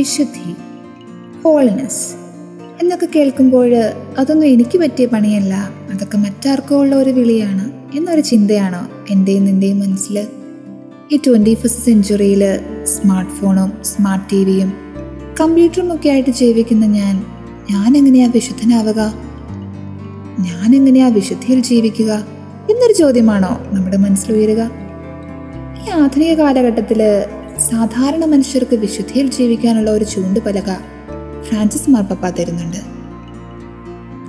വിശുദ്ധി, ഹോളിനെസ് എന്നൊക്കെ കേൾക്കുമ്പോൾ അതൊന്നും എനിക്ക് പറ്റിയ പണിയല്ല, അതൊക്കെ മറ്റാർക്കോ ഉള്ള ഒരു വിളിയാണ് എന്നൊരു ചിന്തയാണോ എൻ്റെയും നിൻ്റെയും മനസ്സിൽ? ഈ 21st സെഞ്ച്വറിയിൽ സ്മാർട്ട് ഫോണും സ്മാർട്ട് ടി വിയും കമ്പ്യൂട്ടറും ഒക്കെ ആയിട്ട് ജീവിക്കുന്ന ഞാനെങ്ങനെയാണ് വിശുദ്ധനാവുക, ഞാനെങ്ങനെയാണ് വിശുദ്ധിയിൽ ജീവിക്കുക എന്നൊരു ചോദ്യമാണോ നമ്മുടെ മനസ്സിലുയരുക? ഈ ആധുനിക കാലഘട്ടത്തിൽ സാധാരണ മനുഷ്യർക്ക് വിശുദ്ധിയിൽ ജീവിക്കാനുള്ള ഒരു ചൂണ്ടുപലക ഫ്രാൻസിസ് മാർപ്പാപ്പ തരുന്നുണ്ട്.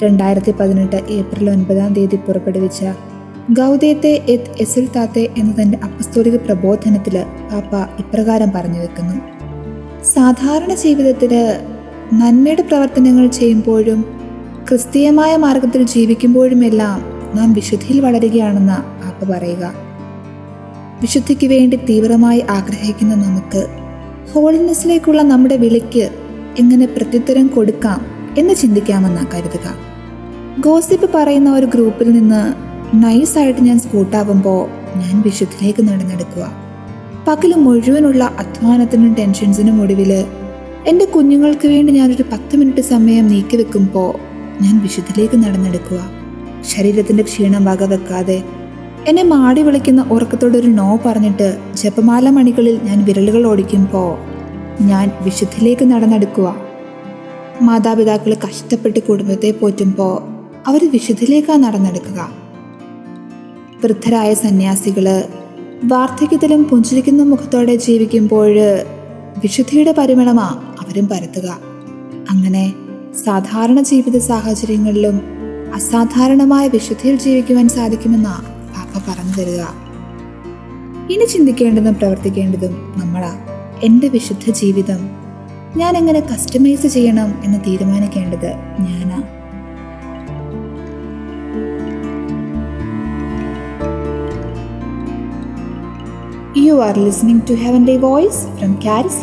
2018 ഏപ്രിൽ 9 പുറപ്പെടുവിച്ച ഗൗദേത്തെ എറ്റ് എസുൽത്താത്തെ എന്ന തൻ്റെ അപ്പസ്തോലിക പ്രബോധനത്തിൽ പാപ്പ ഇപ്രകാരം പറഞ്ഞു വെക്കുന്നു: സാധാരണ ജീവിതത്തിൽ നന്മയുടെ പ്രവർത്തനങ്ങൾ ചെയ്യുമ്പോഴും ക്രിസ്തീയമായ മാർഗത്തിൽ ജീവിക്കുമ്പോഴുമെല്ലാം നാം വിശുദ്ധിയിൽ വളരുകയാണെന്ന് പാപ്പ പറയുക. വിശുദ്ധിക്ക് വേണ്ടി തീവ്രമായി ആഗ്രഹിക്കുന്ന നമുക്ക് ഹോളിനെസ്സിലേക്കുള്ള നമ്മുടെ വിളിക്ക് എങ്ങനെ പ്രത്യുത്തരം കൊടുക്കാം എന്ന് ചിന്തിക്കാമെന്ന് കരുതുക. ഗോസിപ്പ് പറയുന്ന ഒരു ഗ്രൂപ്പിൽ നിന്ന് നൈസായിട്ട് ഞാൻ സ്കൂട്ടാവുമ്പോൾ ഞാൻ വിശുദ്ധിയിലേക്ക് നടന്നെടുക്കുക. പകൽ മുഴുവനുള്ള അധ്വാനത്തിനും ടെൻഷൻസിനും ഒടുവിൽ എൻ്റെ കുഞ്ഞുങ്ങൾക്ക് വേണ്ടി ഞാനൊരു 10 മിനിറ്റ് സമയം നീക്കിവെക്കുമ്പോൾ ഞാൻ വിശുദ്ധിയിലേക്ക് നടന്നെടുക്കുക. ശരീരത്തിൻ്റെ ക്ഷീണം വകവെക്കാതെ എന്നെ മാടി വിളിക്കുന്ന ഉറക്കത്തോടൊരു നോ പറഞ്ഞിട്ട് ജപമാല മണികളിൽ ഞാൻ വിരലുകൾ ഓടിക്കുമ്പോൾ ഞാൻ വിശുദ്ധിയിലേക്ക് നടന്നെടുക്കുക. മാതാപിതാക്കൾ കഷ്ടപ്പെട്ട് കുടുംബത്തെ പോറ്റുമ്പോൾ അവർ വിശുദ്ധിയിലേക്കാണ് നടന്നെടുക്കുക. വൃദ്ധരായ സന്യാസികൾ വാർദ്ധക്യത്തിലും പുഞ്ചിരിക്കുന്ന മുഖത്തോടെ ജീവിക്കുമ്പോൾ വിശുദ്ധിയുടെ പരിമളമാണ് അവരും പരത്തുക. അങ്ങനെ സാധാരണ ജീവിത സാഹചര്യങ്ങളിലും അസാധാരണമായ വിശുദ്ധിയിൽ ജീവിക്കുവാൻ സാധിക്കുമെന്നാണ് പാപ്പ പറഞ്ഞു തരിക. ഇനി ചിന്തിക്കേണ്ടതും പ്രവർത്തിക്കേണ്ടതും നമ്മളാ. എൻ്റെ വിശുദ്ധ ജീവിതം ഞാൻ എങ്ങനെ കസ്റ്റമൈസ് ചെയ്യണം എന്ന് തീരുമാനിക്കേണ്ടത് ഞാനാ. You are listening to Heavenly Voice from Caris.